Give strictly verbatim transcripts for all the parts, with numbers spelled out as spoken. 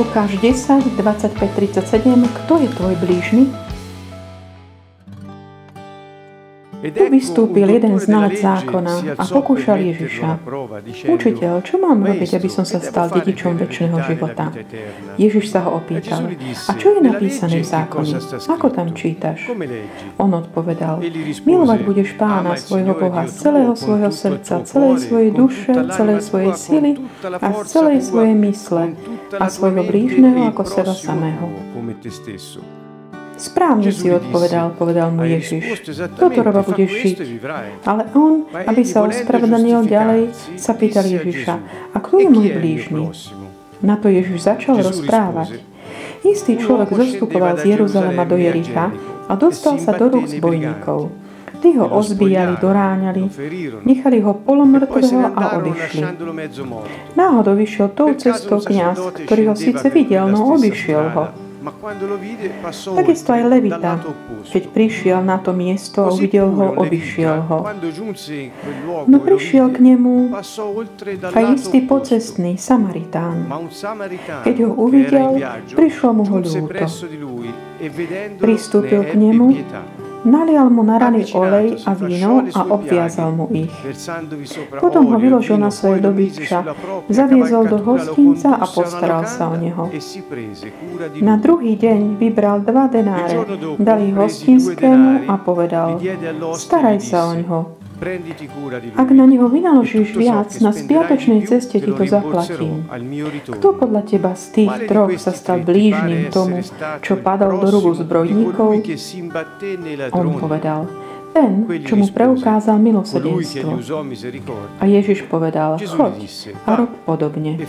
Lukáš desať, dvadsaťpäť, tridsaťsedem. Kto je tvoj blížny? Tu vystúpil jeden znalec zákona a pokúšal Ježiša. Učiteľ, čo mám robiť, aby som sa stal dedičom večného života? Ježiš sa ho opýtal, a čo je napísané v zákone? Ako tam čítaš? On odpovedal, milovať budeš Pána svojho Boha z celého svojho srdca, celej svojej duše, celej svojej sily a z celej svojej mysle a svojho blížneho ako seba samého. Správne si odpovedal, povedal mu Ježiš. Toto roba budeš žiť. Ale on, aby sa ospravedlnil ďalej, sa pýtal Ježiša, a kto je môj blížny? Na to Ježiš začal rozprávať. Istý človek zostupoval z Jeruzalema do Jericha a dostal sa do rúk zbojníkov. Tí ho ozbíjali, doráňali, nechali ho polomrtvého a odišli. Náhodou vyšiel tou cestou kňaz, ktorý ho síce videl, no odišiel ho. Takisto aj Levita, keď prišiel na to miesto a uvidel ho, obišiel ho. No prišiel k nemu aj istý pocestný Samaritán. Keď ho uvidel, prišlo mu ho ľúto. Pristúpil k nemu, nalial mu na rany olej a víno a obviazal mu ich. Potom ho vyložil na svoje dobytča, zaviezol do hostinca a postaral sa o neho. Na druhý deň vybral dva denáre, dali hostinskému a povedal, staraj sa o neho. Ak na neho vynaložíš viac, na spiatočnej ceste ti to zaplatím. Kto podľa teba z tých troch sa stal blížnym tomu, čo padal do rúk zbrojníkov? On povedal, ten, čo mu preukázal milosrdenstvo. A Ježiš povedal, choď a rob podobne.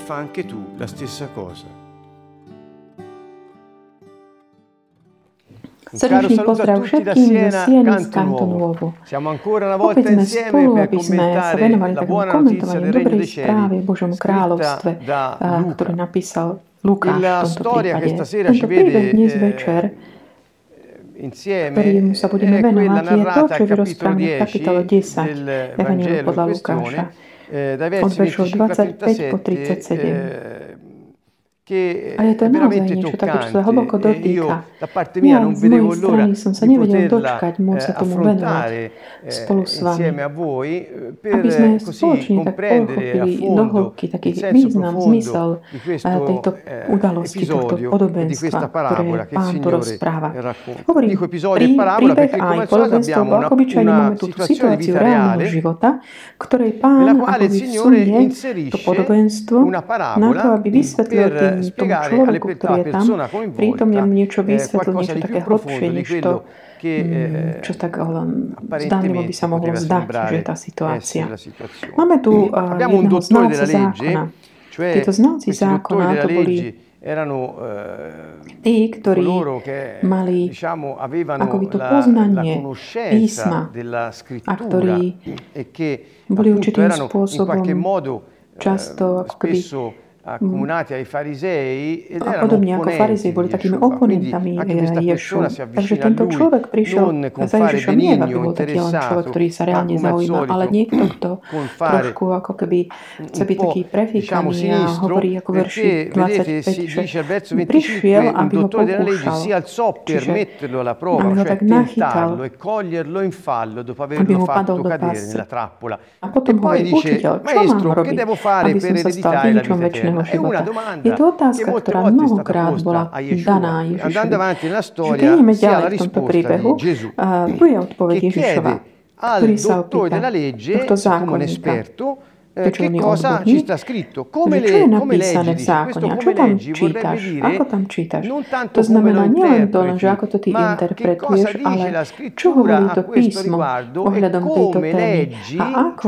Srdečný pozdrav všetkým zo Sieny z Kantónu Ovo. Opäť sme spolu, aby sme sa venovali takému komentovaniu dobrej správy o Božom kráľovstve, ktoré napísal Lukáš v tomto prípade. Tento príbeh dnes večer, ktorému sa budeme venovať, je to, čo je rozprávané v kapitole desať Evanjelia podľa Lukáša, od veršov dvadsaťpäť po tridsaťsedem. A je to naozaj niečo také, čo sa hlboko dotýka. Ja z mojej strany som sa nevedel dočkať, môcť sa tomu venovať spolu s vami, aby sme spoločne tak pochopili do hĺbky taký význam, zmysel tejto udalosti, tohto podobenstva, ktoré Pán tu rozpráva. Hovorím príbeh a aj podobenstvo, bo ako obyčajne máme tú situáciu reálneho života, ktorej Pán ako vsunie to podobenstvo na to, aby vysvetlil tým tomu človeku, ktorý je tam, prítomne mu niečo vysvetlil, niečo také hlbšie, niečo to, čo tak zdánlivo by sa mohlo zdať, že je tá situácia. Máme tu uh, jedného znalca zákona. Títo znalci zákona to boli tí, ktorí mali akoby to poznanie písma a ktorí boli určitým spôsobom často ako keby accomunati ai farisei ed erano podobne ako farizei boli takými oponentami Ježiša. Takže tento človek prišiel za Ježišom, nie aby bol taký len človek, ktorý sa reálne zaujíma, ale niekto, kto trošku ako keby chce byť taký prefíkaný a hovorí ako verši dvadsaťpäť, že prišiel, aby ho pokúšal, čiže aby ho tak nachytal, aby ho padol do pásy. A potom hovorí učiteľ, čo mám robiť, aby som sa stal dedičom večného? Je to otázka, ktorá mnohokrát bola daná Ježišovi. Ideme ďalej v tomto príbehu. Uh, tu je odpoveď Ježišova, ktorý sa opýta tohto zákonníka, prečo on je odborný, že čo je napísané v zákone a čo tam čítaš, ako tam čítaš. To znamená nielen to, že ako to ty interpretuješ, ale čo hovorí to písmo ohľadom tejto témy a ako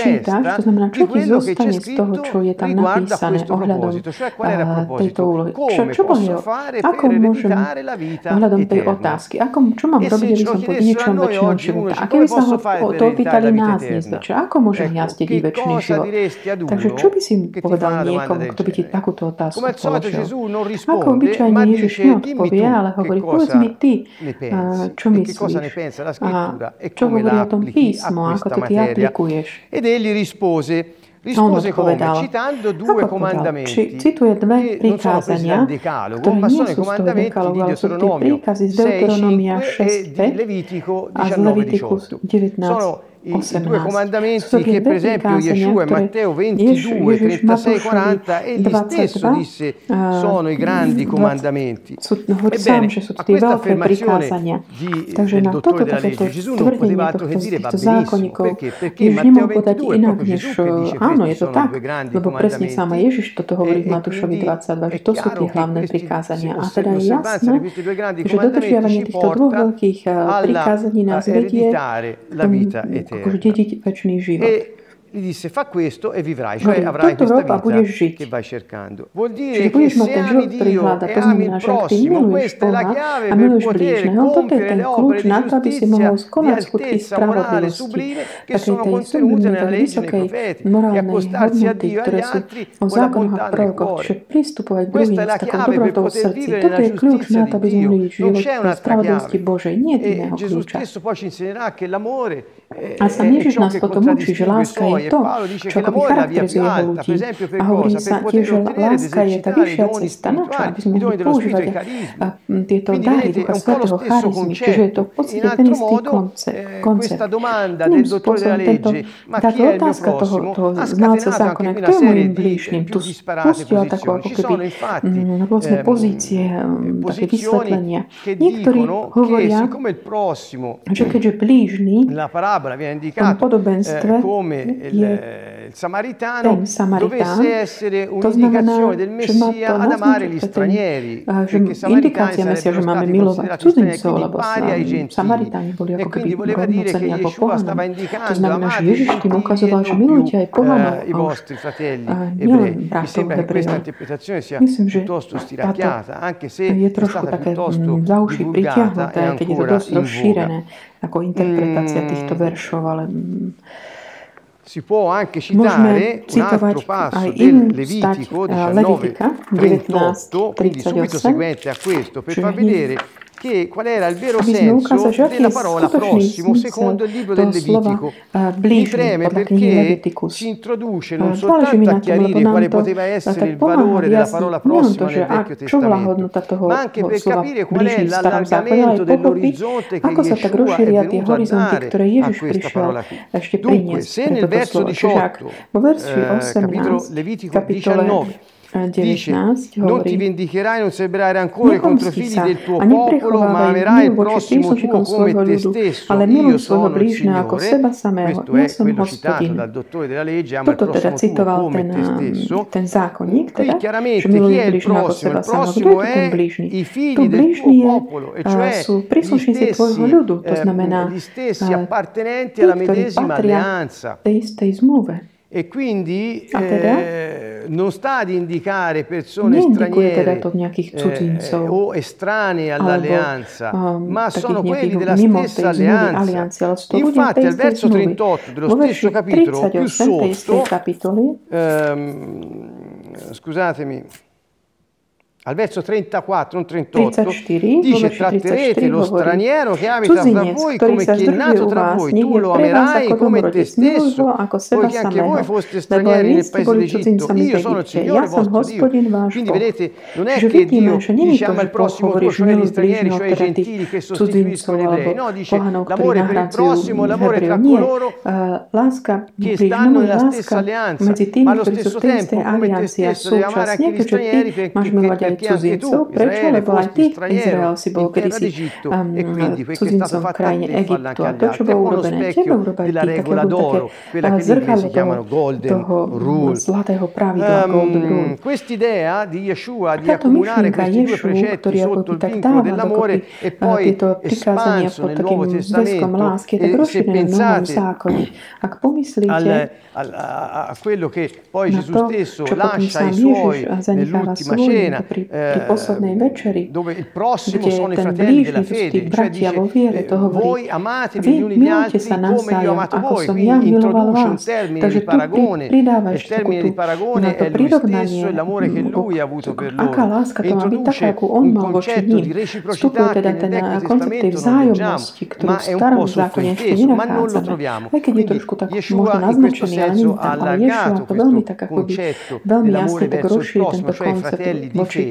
čítaš, to znamená, čo ti zostane z toho, čo je tam napísané ohľadom uh, tejto úlohy. Čo, čo bolo, ako môžem ohľadom tej otázky, ako, čo mám robiť, aby som pod niečom väčšinou života. A keby sa ho to opýtali nás dnes večer, ako môžem jazdiť väčšinou život. Takže čo by si povedal niekomu, kto by ti takúto otázku položil? Ako obyčajne Ježiš neodpovie, ale hovorí, povedz mi ty, čo myslíš? A čo hovorí o tom písmo, ako to ty aplikuješ? On odpovedal, ako povedal, či cituje dve prikázania, ktoré nie sú z toho dekalogu, ale sú tie príkazy z Deuteronomia šesť b a z Levítiku devätnásť. I due comandamenti che per esempio Yeshua in Matteo ventidue, trentasei, quaranta egli stesso disse sono i grandi comandamenti. Ebbene, a questa affermazione di, del dottore della legge Gesù non poteva altro che dire va benissimo, perché? Perché in Matteo ventidue proprio Gesù che dice questi sono due grandi comandamenti e to sú tie hlavné prikázania. A teda je jasné, že dodržiavanie týchto dvoch veľkých prikázaní nás vedie akože dediť večný život. Gli disse fa questo e vivrai, cioè avrai questa vita che vai cercando. Vuol dire che se ami Dio e ami il prossimo, questa è la chiave per poter compiere le opere di giustizia, di altezza morale sublime che sono contenute nella legge dei profeti e accostarsi a Dio e agli altri con la bontà del cuore. Questa è la chiave per poter vivere nella giustizia di Dio. Non c'è un'altra chiave. Gesù stesso poi ci insegnerà che l'amore è ciò che contraddistingue il suo. Je to, čo akoby charakterizuje jeho ľudí. A hovorí sa tiež, že láska je tá vyššia cesta na čo, aby sme mohli používať tieto dáry Ducha Svätého, charizmy. Čiže je to v podstate ten istý koncept. Iným spôsobom táto otázka toho, toho znalca zákona, kto je môjim blížnym, tu spustila takú ako keby rôzne pozície, také vysvetlenia. Niektorí hovoria, že keďže blížny v tom podobenstve il samaritano dovesse essere un'indicazione del Messia ad amare gli stranieri, perché Samaritani sarebbero stati considerati pari ai gentili, e quindi voleva dire che Yeshua stava indicando amate i gentili e i vostri fratelli ebrei. Mi sembra che questa interpretazione sia piuttosto stiracchiata, anche se è stata piuttosto divulgata e ancora in voga ako interpretácia týchto veršov, ale si può anche citare un altro passo del Levitico diciannove trentotto, quindi subito seguente a questo, per far vedere che qual era il vero senso della parola prossimo secondo il libro del Levitico. Mi preme perché si introduce non soltanto a chiarire quale poteva essere il valore della parola prossima nel Vecchio Testamento, ma anche per capire qual è l'allargamento dell'orizzonte che Yeshua è venuto a dare a questa parola qui. Dunque, se nel verso diciotto, eh, capitolo Levitico diciannove, dice, non ti vendicherai, non serberai rancore contro i figli del tuo popolo, ma amerai il prossimo tuo come te stesso. Io sono il Signore. Questo è quello citato dal dottore della legge, ama il prossimo tuo come te stesso. Qui chiaramente chi è il prossimo? Il prossimo è i figli del tuo popolo, e cioè gli stessi appartenenti alla medesima alleanza. E quindi eh, non sta ad indicare persone straniere eh, o estranee all'alleanza, ma sono quelli della stessa alleanza. Infatti al verso trentotto dello stesso capitolo più sotto, ehm, scusatemi, al verso trentaquattro, non trentotto, dice tratterete lo straniero che abita tra voi come chi è nato tra voi, tu lo amerai come te stesso, poiché anche voi foste stranieri nel paese d'Egitto, io sono il Signore vostro Dio. Quindi vedete, non è che Dio dice ama il prossimo tuo, cioè gli stranieri, cioè i gentili che sostituiscono gli ebrei, no, dice l'amore per il prossimo, l'amore tra coloro che stanno nella stessa alleanza, ma allo stesso tempo come te stesso devi amare anche gli stranieri che ti cudzincov, prečo, lebo aj ty, Izrael, si bol kedysi um, cudzincov v krajine Egyptu. A to, čo bolo urobené tebe, urobené ty, také budú také zrkadlo toho zlatého pravidla, golden rule. Táto myšlienka Ješu, ktorý ako by tak dáva tieto prikázania pod takým zväzkom lásky, tak rozšírené v novom zákone. Ak pomyslíte na to, čo potom sám Ježiš zanecháva svojim, pri večeri, pri poslednej večeri, kde ten blížny sú tí bratia vo viere, to hovorí, vy milujte sa navzájom, ako som ja miloval vás. Takže tu pridávaš takú na to prirovnanie, aká láska to má byť taká, akú on mal voči ním. Vstupuje teda ten koncept tej vzájomnosti, ktorý v starom zákone ešte nenachádzame. Aj keď je trošku tak možno naznačený, ale nie je tam, ale Ješua to veľmi tak akoby veľmi jasne tak rozšíri tento koncept voči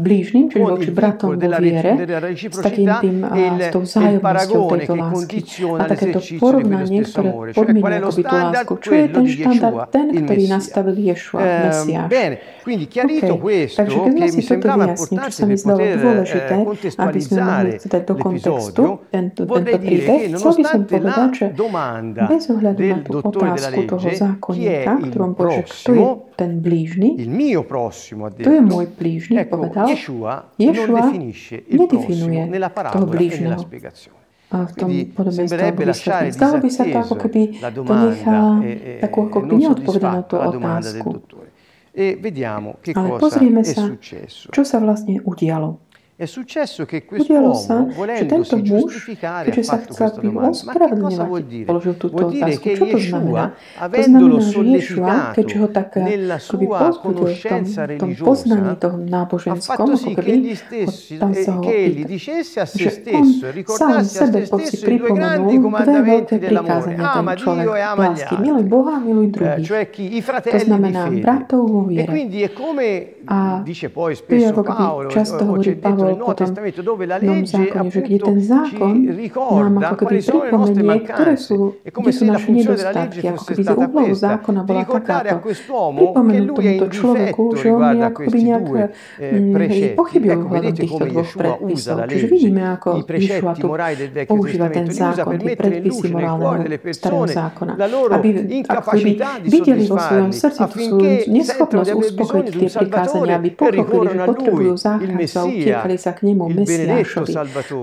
blížnym, čiže voči bratom vo viere, s takým tým, s tou vzájomnosťou tejto lásky. A takéto porovnanie, ktoré podmienuje akoby tú lásku. Čo je ten štandard, ten, ktorý nastavil Ješua, Mesiáš? Okay. Takže keď sme si toto vyjasní, čo sa mi zdalo dôležité, aby sme mohli dať do kontextu tento, tento príbeh, chcel by som povedať, že bez ohľadu na tú otázku toho zákonníka, ktorom povedal, že kto je ten blížny, to je môj blížny, povedal, Ješua nedefinuje toho blížneho. A v tom podobne stalo vysvetlí. Zdalo by sa to, ako keby to nechal takú ako by neodpovedanú tú otázku. E vediamo che Ale cosa è sa, successo. Čo sa vlastne udialo? È successo che quest'uomo sa, volendosi giustificare ha fatto questa domanda. Ma che cosa vuol dire? Vuol dire che Jeshua, avendolo sollecitato nella sua conoscenza religiosa, ha fatto sì che egli stessi, che egli dicesse a se stesso, ricordasse a se stesso i due grandi comandamenti dell'amore. Ama Dio e ama gli altri. Cioè chi? I fratelli di fede. E quindi è come dice poi spesso Paolo, o c'è detto v Novom zákone, že kde ten zákon nám ako keby pripomenie, ktoré sú, kde sú naše nedostatky, ako keby úlohou zákona bola takáto. Pripomenú tomuto človeku, že on je ako by nejak pochybil hľadom týchto dvoch predpisov. Čiže vidíme, ako Ješua tu používa ten zákon, tie predpisy morálneho starého zákona, aby ako keby videli vo svojom srdci tú svoju neschopnosť uspokojiť tie prikázania, aby pochopili, že potrebujú záchrancov, kýkali sa k nemu Mesiášovi,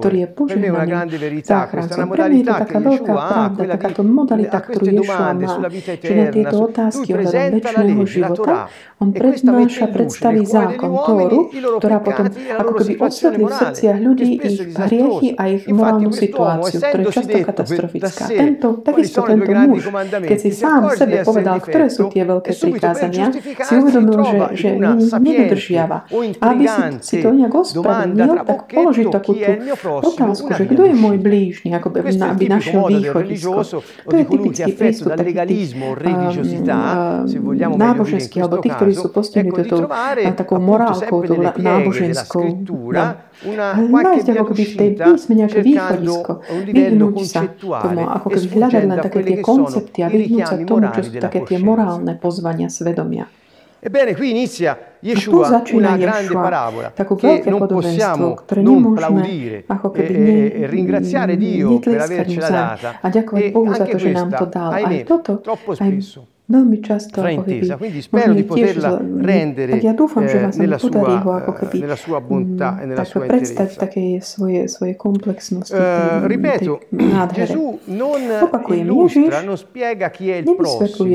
ktorý je požehnaný záchrancom. Pre mňa je to taká veľká pravda, takáto modalita, ktorú Ješua má, že na tieto otázky ohľadom večného života on prednáša, predstaví zákon Tóru, ktorá potom ako keby osvetlí v srdciach ľudí ich hriechy a ich morálnu situáciu, ktorá je často katastrofická. Tento, takisto tento muž, keď si sám sebe povedal, ktoré sú tie veľké prikázania, si uvedomil, že nedodržiava. Aby si to nejak ospravedlnil, tak položí takú tú otázku, že kto je môj blížny, ako by našiel východisko. To je typický prístup takých náboženských, alebo tých, ktorí sú postihnutí takou morálkou, tou náboženskou. Nájsť ako keby v tej písme nejaké východisko, vyhnúť sa tomu, ako keby hľadať len také tie koncepty a vyhnúť sa tomu, čo sú také tie morálne pozvania svedomia. Ebbene, qui inizia Jeshua una grande parabola che non possiamo non plaudire e ringraziare Dio per avercela data e anche questa, ahimè, troppo spesso veľmi často traintesa, quindi spero di poterla rendere tak ja dúfam, že vás nella sua nella sua bontà e nella sua interezza. Také svoje svoje komplexnosti. Uh, ripeto, Gesù non illustra, non spiega chi è il prossimo,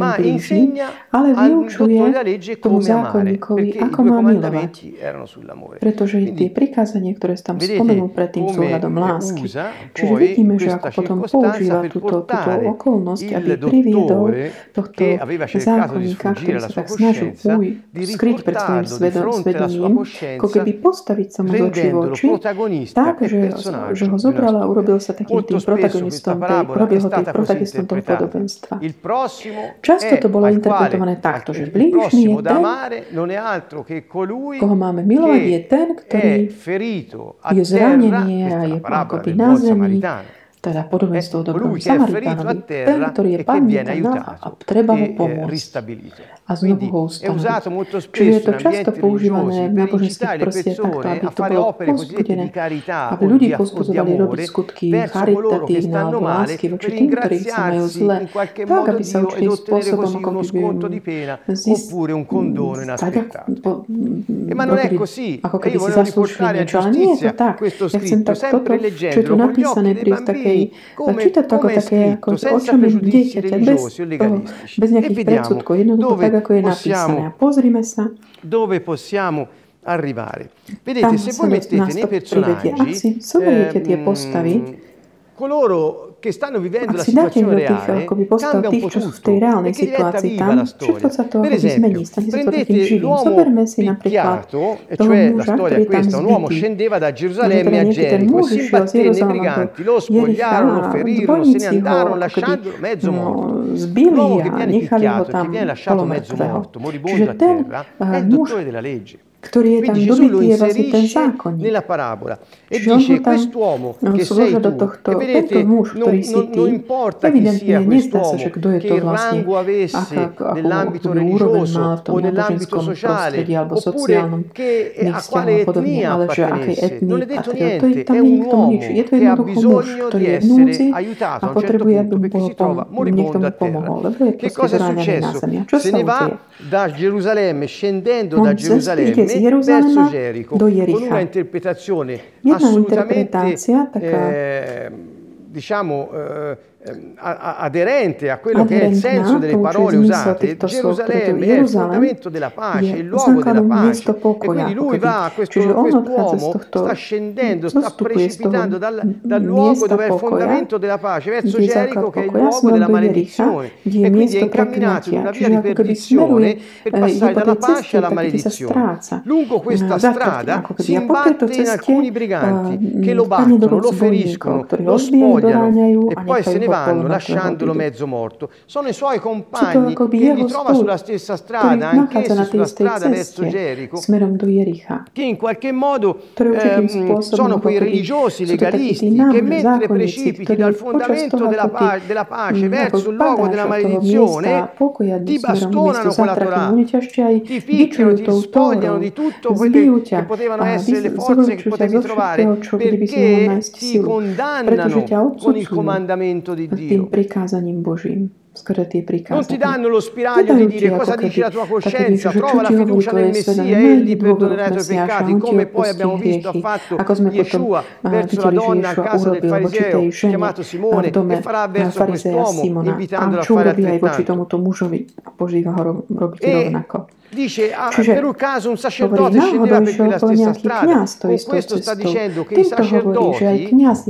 ma insegna al tutto la legge come amare, perché i due comandamenti erano sull'amore. Pretože tie prikázania, ktoré tam spomenul predtým, sú ohľadom lásky. Čiže vidíme, že ako potom používa túto túto okolnosť, aby priviedol tohto zákonníka, ktorý sa tak snažil skryť pred svojím svedomím, ako keby postaviť sa mu do očí v oči, tak, že, že ho zobral a urobil sa takým tým protagonistom, tej, robil ho tým protagonistom toho podobenstva. Často to bolo interpretované takto, že blížny je ten, koho máme milovať, je ten, ktorý je zranený a je akoby na zemi, teda podobenstvo o dobrom Samaritánovi, ten, ktorý je padnutý na a treba mu pomôcť a znovu ho ustanoviť. Čiže je to často používané v náboženských prostiach takto, aby to bolo povzbudené, aby ľudí povzbudzovali robiť skutky charitatívne alebo lásky voči tým, ktorí sa majú zle, tak, aby sa určitým spôsobom ako by získať, ako keby si zaslúžili niečo. Ale nie je to tak. Ja chcem tak toto, čo je tu napísané pri také dei. Ma čítať to ako také, ako očami dieťaťa, bez, bez nejakých predsudkov, jednoducho tak, ako je napísané. A pozrime sa, arrivare. Vedete, tam se voi mettete nei personaggi, anzi, se voi mettete tie postavy, coloro che stanno vivendo la situazione reale, cambia un po' tutto, perché diventa viva la storia. Per esempio, prendete l'uomo picchiato, cioè la storia è questa, un uomo scendeva da Gerusalemme a Gerico e si batté nei briganti, lo spogliarono, lo ferirono, se ne andarono, lasciandolo mezzo morto. L'uomo che viene picchiato, che viene lasciato mezzo morto, moribondo a terra, è il dottore della legge. Ktorý je tam dobitý, je vlastne ten zákonník. Čiže on ho tam súložil do tohto, tento muž, ktorý si ty, evidentne nezdá sa, že kto je to vlastne, akú úroveň mal v tom náboženskom prostredí alebo sociálnom vzťahu a podobne, ale že akej etnii patril. To je tam nie k tomu nič. Je to jednoducho muž, ktorý je v núdzi a potrebuje, aby mu bolo pomohol, niekto mu pomohol, lebo je proste zranený na zemi. A čo sa udeje? On zespíde z Jeruzalema do Jericha. Jedna interpretácia taká diciamo aderente a quello che è il senso delle parole usate. Gerusalemme è il fondamento della pace, il luogo della pace, e quindi lui va a questo uomo, sta scendendo, sta precipitando dal, dal luogo dove è il fondamento della pace verso Gerico, che è il luogo della maledizione, e quindi è incamminato in una via di perdizione per passare dalla pace alla maledizione. Lungo questa strada si imbatte in alcuni briganti che lo battono, lo feriscono, lo spogliano e poi se ne vanno lasciandolo mezzo morto. Sono i suoi compagni che li trova sulla stessa strada, anch'essi sulla strada verso Gerico, che in qualche modo ehm, sono quei religiosi legalisti che mentre precipiti dal fondamento della, pa- della pace verso il luogo della maledizione ti bastonano con la Torah, ti picchiano, ti spogliano di tutto quello che potevano essere le forze che potevi trovare, perché ti condannano con il comandamento di tým prikázaním Božím. Skoro tie prikázania. Non ti danno lo spiraglio di dire cosa dice la tua coscienza, trova la fiducia nel Messia, egli perdonerà i tuoi peccati, come poi abbiamo visto ha fatto Yeshua verso la donna a casa del fariseo chiamato Simone, e farà verso quest'uomo invitandolo a fare altrettanto. E dice, ah, per un caso un sacerdote scendeva per quella stessa strada. Con questo sta dicendo che i sacerdoti,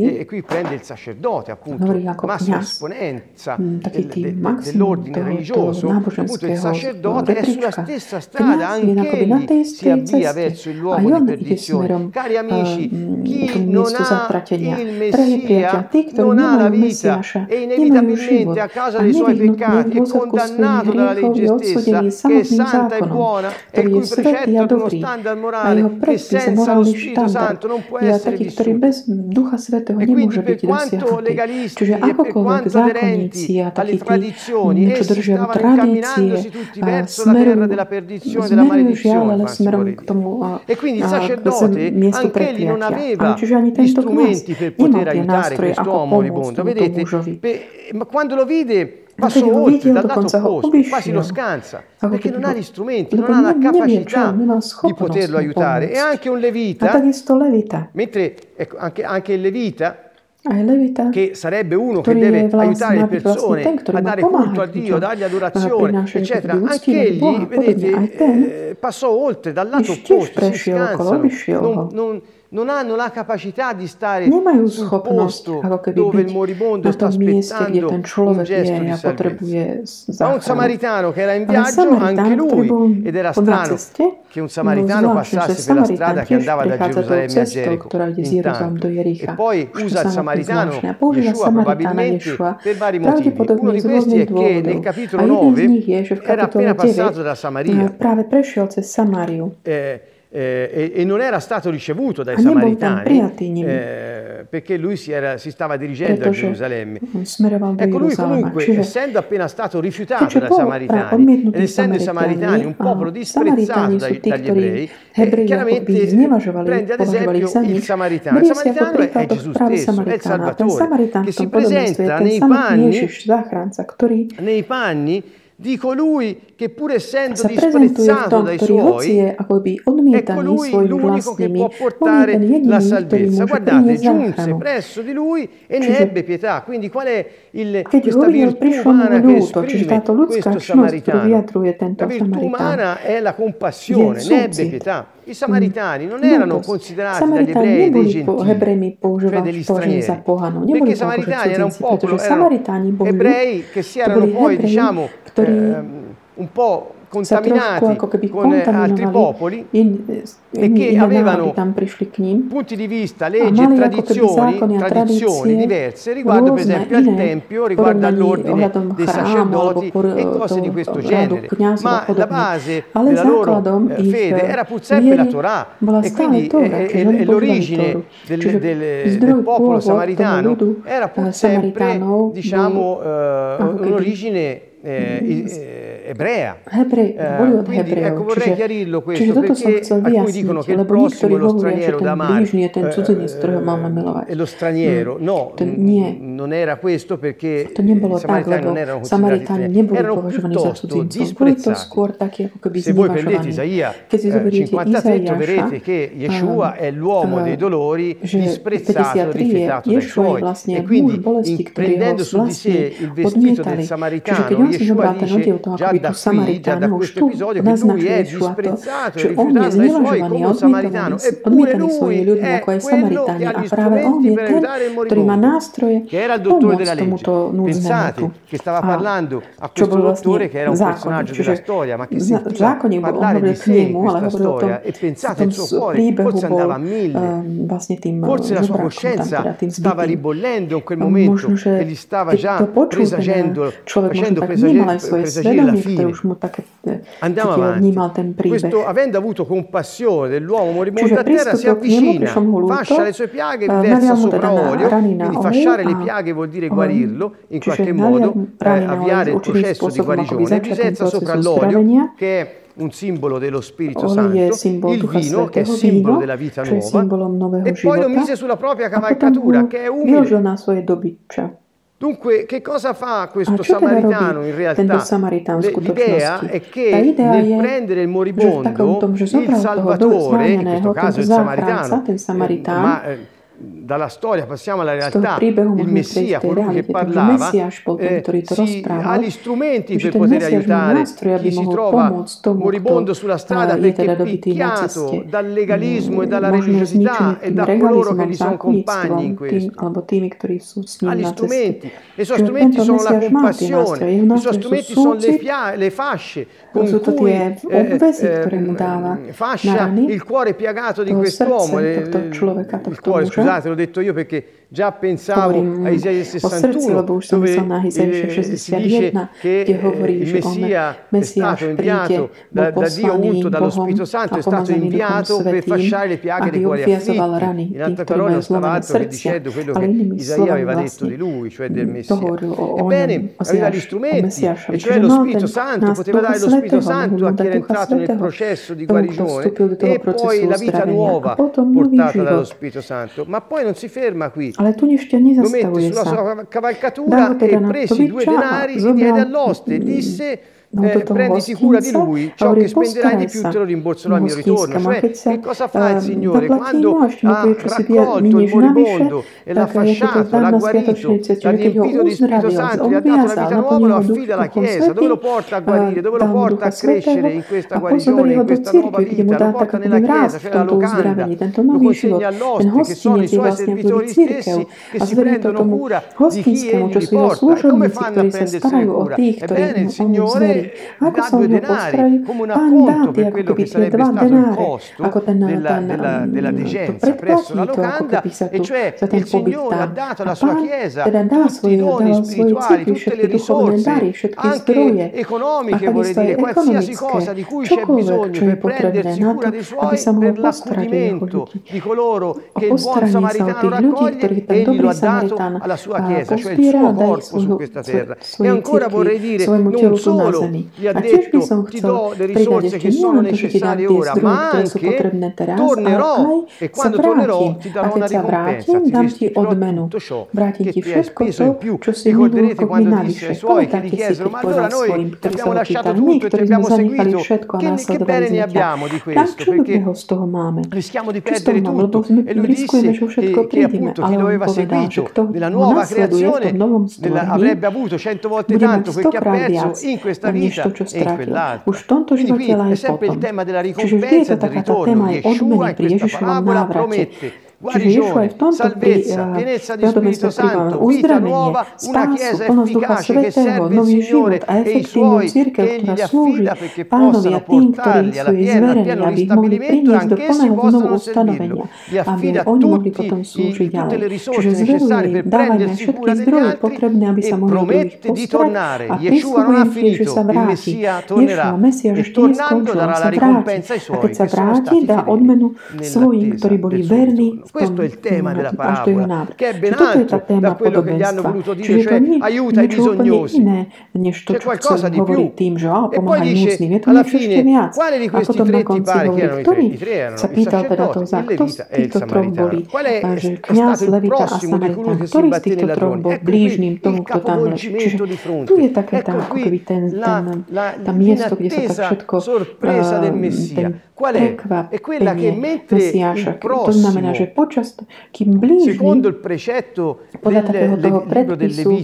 e qui prende il sacerdote appunto, massima esponenza dell'ordine religioso, appunto il sacerdote è sulla stessa strada, anch'egli si avvia verso il luogo di perdizione. Cari amici, chi non ha il Messia non ha la vita, e inevitabilmente a causa dei suoi peccati è condannato dalla legge stessa, che è santa e buona, e cui precetto di uno standard morale che senza lo Spirito Santo non può essere vissuto. E quindi per quanto legalisti e per quanto aderenti alle tradizioni, essi stavano incamminandosi tutti verso la terra della perdizione, della maledizione. E quindi il sacerdote, anch'egli non aveva gli strumenti per poter aiutare quest'uomo moribondo. Vedete, ma quando lo vide passò oltre, dal lato opposto, quasi lo scansa, perché non ha gli strumenti, non ha la capacità di poterlo aiutare. E anche un levita, mentre ecco, anche, anche il levita, che sarebbe uno che deve aiutare le persone a dare culto a Dio, dargli adorazione, eccetera, anch'egli, vedete, passò oltre, dal lato opposto, si scansano, non, non, non hanno la capacità di stare sul posto dove il moribondo sta aspettando un gesto di salvezza. Ma un samaritano che era in viaggio, anche lui, ed era strano che un samaritano passasse per la strada che andava da Gerusalemme a Gerico, intanto. E poi usa il samaritano, Yeshua probabilmente, per vari motivi. Uno di questi è che nel capitolo nove era appena passato da Samaria. Eh, Eh, e non era stato ricevuto dai samaritani, eh, perché lui si, era, si stava dirigendo a Gerusalemme. Ecco, lui comunque, essendo appena stato rifiutato dai samaritani, ed essendo i samaritani un popolo disprezzato dai, dagli ebrei, eh, chiaramente prende ad esempio il samaritano. Il samaritano è Gesù stesso, è il Salvatore, che si presenta nei panni, nei panni Dico lui che pur essendo disprezzato dai suoi, è colui l'unico che può portare la salvezza. Guardate, giunse presso di lui e ne ebbe pietà. Quindi qual è il, questa virtù umana che esprime questo samaritano? La virtù umana è la compassione, ne ebbe pietà. I samaritani non erano considerati dagli ebrei dei gentili, cioè degli stranieri, perché i samaritani erano un popolo, erano ebrei che si erano poi, diciamo, eh, un po' contaminati con altri popoli e che avevano punti di vista, leggi e tradizioni, tradizioni diverse riguardo, per esempio, al Tempio, riguardo all'ordine dei sacerdoti e cose di questo genere. Ma la base della loro fede era pur sempre la Torah, e quindi e l'origine del, del, del popolo samaritano era pur sempre, diciamo, un'origine Eh, ebrea, eh, quindi ecco, vorrei chiarirlo questo, perché alcuni dicono che il prossimo è lo straniero da amare, eh, eh, è lo straniero, no, non era questo, perché i samaritani non erano considerati, erano piuttosto disprezzati. Se voi prendete Isaia cinquantatré troverete che Yeshua è l'uomo dei dolori, disprezzato, rifiutato dai suoi, e quindi prendendo su di sé il vestito del samaritano, Yeshua dice già da qui, già da questo episodio, che lui è disprezzato e rifiutato dai suoi come un samaritano, eppure lui è quello che ha gli strumenti per aiutare il moribondo, che era il dottore della legge. Pensate che stava parlando a questo dottore che era un personaggio della storia, ma che sentiva parlare di sé in questa storia, e pensate il suo cuore forse andava a mille, forse la sua coscienza stava ribollendo in quel momento e gli stava già presagendo, facendo presagire la fine. Andiamo avanti. Questo, avendo avuto compassione dell'uomo moribondo a terra, si avvicina, fascia le sue piaghe e versa sopra olio. Quindi fasciare le piaghe vuol dire guarirlo in qualche modo, eh, avviare il processo di guarigione, bisezza sopra l'olio, che è un simbolo dello Spirito Santo, il vino, che è simbolo della vita nuova, e poi lo mise sulla propria cavalcatura, che è umile. Dunque, che cosa fa questo samaritano in realtà? Le, l'idea è che nel prendere il moribondo, il Salvatore, in questo caso il samaritano, eh, ma eh, dalla storia passiamo alla realtà, il Messia, colui che parlava, eh, si ha gli strumenti per poter aiutare chi si trova moribondo sulla strada, perché picchiato dal legalismo e dalla religiosità e da coloro che gli sono compagni in questo. Ha gli strumenti, i suoi strumenti sono la compassione, i suoi strumenti sono le, pia- le fasce con cui eh, eh, fascia il cuore piegato di quest'uomo, il cuore, scusate, l'ho detto io perché già pensavo a Isaia sessantuno, dove eh, si dice che eh, il Messia è stato inviato da, da Dio, unto dallo Spirito Santo, è stato inviato per fasciare le piaghe dei cuori afflitti. In altre parole, non stava altro che dicendo quello che Isaia aveva detto di lui, cioè del Messia. Ebbene, aveva gli strumenti, e cioè lo Spirito Santo, poteva dare lo Spirito Santo a chi era entrato nel processo di guarigione, e poi la vita nuova portata dallo Spirito Santo. Ma poi non si ferma qui. Lo mette sulla sua cavalcatura e, presi due denari, gli diede all'oste e disse: Eh, prenditi cura di lui, ciò che spenderai di più te lo rimborserò al mio ritorno. Cioè, che cosa fa il Signore quando ha raccolto il moribondo e l'ha fasciato, l'ha guarito, l'ha riempito di Spirito Santo, gli ha dato la vita nuova, lo affida alla Chiesa? Dove lo porta a guarire, dove lo porta a crescere in questa guarigione, in questa nuova vita? Lo porta nella Chiesa, cioè la locanda, lo consegna all'oste, che sono i suoi servitori stessi che si prendono cura di chi egli li porta. E come fanno a prendersene cura? Ebbene, il Signore dà due denari come un acconto per quello che sarebbe stato il costo della, della, della decenza presso la locanda, e cioè il Signore ha dato alla sua Chiesa tutti i doni spirituali, tutte le risorse anche economiche, vorrei dire qualsiasi cosa di cui c'è bisogno per prendersi cura dei suoi, per l'accudimento di coloro che il buon samaritano raccoglie, egli lo ha dato alla sua Chiesa, cioè il suo corpo su questa terra. E ancora vorrei dire, non solo zemi. A tiež by som chcel pridať ešte nie len to, že ti dám tie zdroje, ktoré sú potrebné teraz, ale aj sa vrátim. A keď sa vrátim, dám ti odmenu. Vrátim ti všetko to, čo si minul ako mi navyše. Pamätáte si, keď povedal svojim, ktorí sa ho pýtali, my, ktorí sme zanechali všetko a následovali znieťa. Tak čo dobrého z toho máme? Čo z toho máme? Lebo sme riskujeme, že všetko prídeme. Ale on povedal, že kto ho následuje v tom novom stvorení, bude mať stokrát viac než to, čo strátil. Už v tomto živote, ale aj potom. Čiže vždy je to takáto téma aj odmeny pri Ježišovom návrate. Čiže Ježiš aj v tomto predomenstvo príbávam uzdravenie, spásu, plnosť Ducha Svätého, nový život a efektívnu cirkev, ktorá slúži Pánovi a tým, ktorí sú jej zverení, aby ich mohli priniesť do plného znovu ustanovenia, aby oni mohli potom slúžiť ďalej. Čiže zveruje im, dávajme všetky zdroje potrebné, aby sa mohli do ich postarať a prísľubujem im, že sa vráti. Ješua, Mesiáš ešte neskončil, on sa vráti. A keď sa vráti, dá odmenu svojim, ktorí boli verní. Questo è il tema della parabola, che è ben altro da quello che gli hanno voluto dire, cioè aiuta i bisognosi, c'è qualcosa di più. E poi dice, alla fine, quale di questi tre ti pare che erano i tre? I tre erano il sacerdote, il levita e il samaritano. Qual è stato il prossimo di colui che si imbatté nei ladroni? Ecco qui il capovolgimento di fronte, ecco qui l'inattesa sorpresa del Messia. Qual è? È quella che mentre il prossimo, počas, kým blížny, podľa takého toho predpisu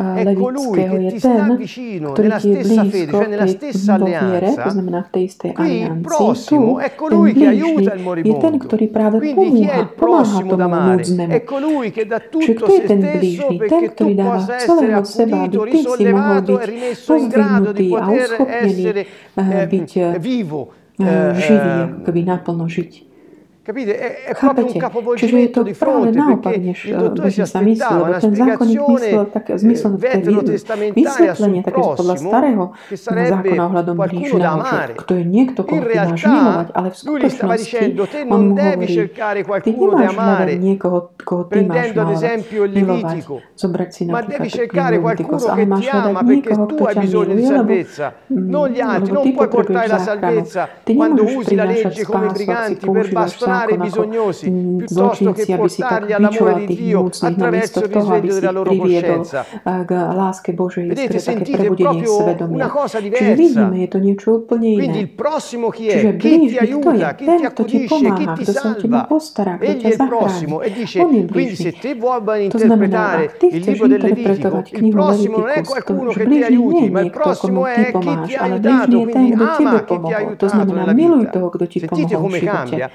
levického je ten, ktorý ti je blízko vo viere, to znamená v tej istej aliancii. Tu, ten blížny je ten, ktorý práve pomúha, pomáha tomu núdznému. Čiže kto je ten blížny? Ten, ktorý dáva celého seba, aby ty si mohol byť pozdvihnutý a uschopnený byť živý, akoby naplno žiť. Chápete? Čiže je to práve naopak, než bežne sa myslí, lebo ten zákonník myslel tak zmyslom vysvetlenie, také podľa starého zákona ohľadom blížneho, že kto je niekto, koho ty máš milovať, ale v skutočnosti on mu hovorí, ty nemáš hľadať niekoho, koho ty máš milovať, zobrať si napríklad Levitikos, ale máš hľadať niekoho, kto ťa miluje, lebo ty potrebuješ záchranu. Ty nemôžeš prinášať spásu, ak si používaš bisognosi piuttosto che portarli all'amore di Dio attraverso il risveglio della loro coscienza. Vedete, sentite, è proprio una cosa diversa. Quindi il prossimo chi è? Chi ti aiuta, chi ti accudisce, chi ti salva? Egli è il prossimo. E dice, quindi se te vuoi interpretare il libro del Levitico, il prossimo non è qualcuno che ti aiuti, ma il prossimo è chi ti ha aiutato, quindi ama chi ti ha aiutato nella vita. Sentite come cambia.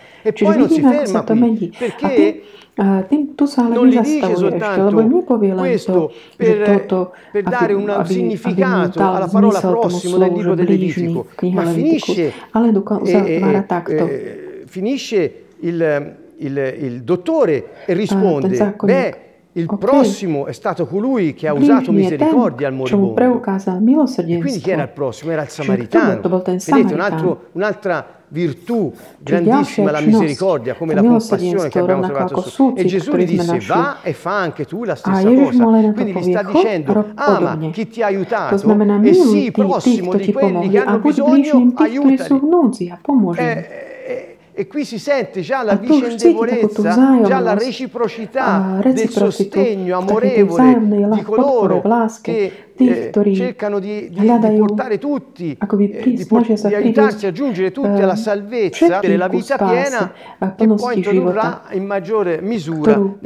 Čiže vidíme, ako sa to mení. A tým, a tým tu sa ale nezastavuje ešte, lebo nepovie len to, že toto, aby mu dal zmysel tomu slovu, že blížny v knihe Levitiku. Ale uzatvára takto. Il dottore risponde, beh, il prossimo è stato colui che ha usato misericordia al moribondo. E quindi chi era il prossimo? Era il samaritano. Vedete, un altro, un'altra virtù grandissima, la misericordia, come la compassione che abbiamo trovato su. E Gesù gli disse, va e fa anche tu la stessa cosa. Quindi gli sta dicendo, ama chi ti ha aiutato e sii prossimo di quelli che hanno bisogno, aiutali. Eh, E qui si sente già la vicendevolezza, già la reciprocità del sostegno amorevole di coloro che Tých, ktorí hľadajú, akoby snažia sa priviesť všetkým ku spáse a plnosti života, ktorú,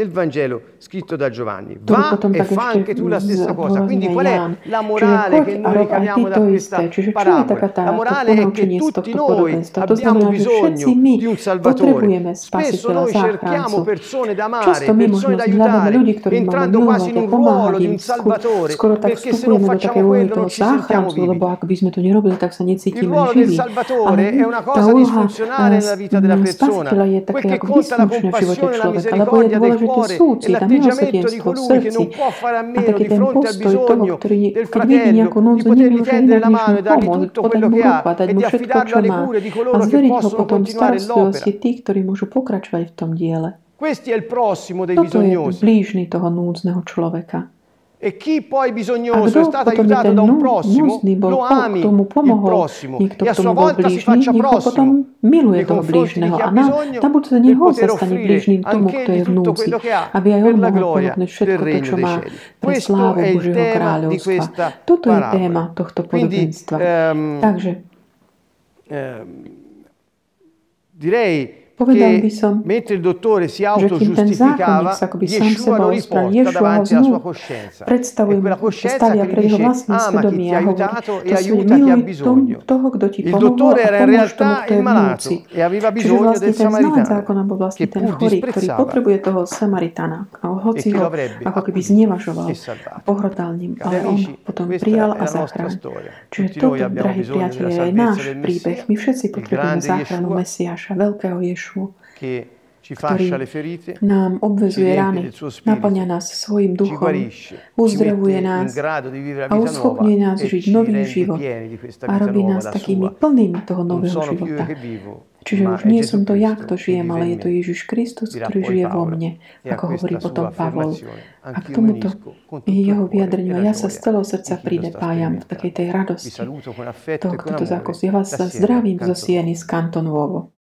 ktorú potom tak ešte zhorazňuje Ján. Čiže poď a rob aj ty to isté. Čiže čo je taká tá ponaučenie z tohto podobenstva? To znamená, že všetci my potrebujeme spasiteľa, záchrancu. Často my možno hľadáme ľudí, ktorí máme milovať a pomáhať im, skoro tak vstupujeme se non facciamo quello non ci sentiamo vivi. Lebo ak by sme to nerobili, tak sa necítime živí. Ale tá úloha spasiteľa je také ako vyslučné v živote človeka, lebo je dôležité súcit a milosrdenstvo v srdci a taký ten postoj toho, ktorý nie, keď vidí nejakú núdzu, nemôže inak než mu pomôcť, podať mu ruku a dať mu všetko, čo má a zveriť ho potom starostlivosti tých, ktorí môžu pokračovať v tom diele. Toto je blížny toho núdzneho človeka. E chi poi bisognoso è stato aiutato da un próximo, lo ami il prossimo e a sua volta si faccia prossimo. Miluje toho blížneho a nám tam buď sa neho zastane blížným tomu, kto je vnúci, aby aj on mohol ponúknuť všetko to, čo má pre slávu Božieho kráľovstva. Toto je téma tohto podobenstva. Takže povedal by som, že kým ten zákonník sa akoby sám seba uspal, Ješua ho znú predstavuje, stavia pre jeho vlastné svedomie a hovorí, to si miluj tom, toho, kto ti pomohol a pomôž tomu, kto je vnúci. Čiže vlastne ten znalec zákona bol vlastne ten chorý, ktorý potrebuje toho Samaritána, hoci ho ako keby znevažoval a pohrdal ním, ale on potom prijal a zachránil. Čiže toto, drahí priatelia, je náš príbeh. My všetci potrebujeme záchranu Mesiáša, veľkého Ješua, ktorý nám obvezuje rány, naplňa nás svojim duchom, uzdravuje nás a uschopňuje nás žiť nový život a robí nás takými plnými toho nového života. Čiže už nie som to ja, kto žijem, ale je to Ježiš Kristus, ktorý žije vo mne, ako hovorí potom Pavol. A k tomuto jeho vyjadreniu ja sa z celého srdca pridepájam v takej tej radosti toho, kto to zakosí. Ja vás sa zdravím zo Sieny z Kantonu Ovo.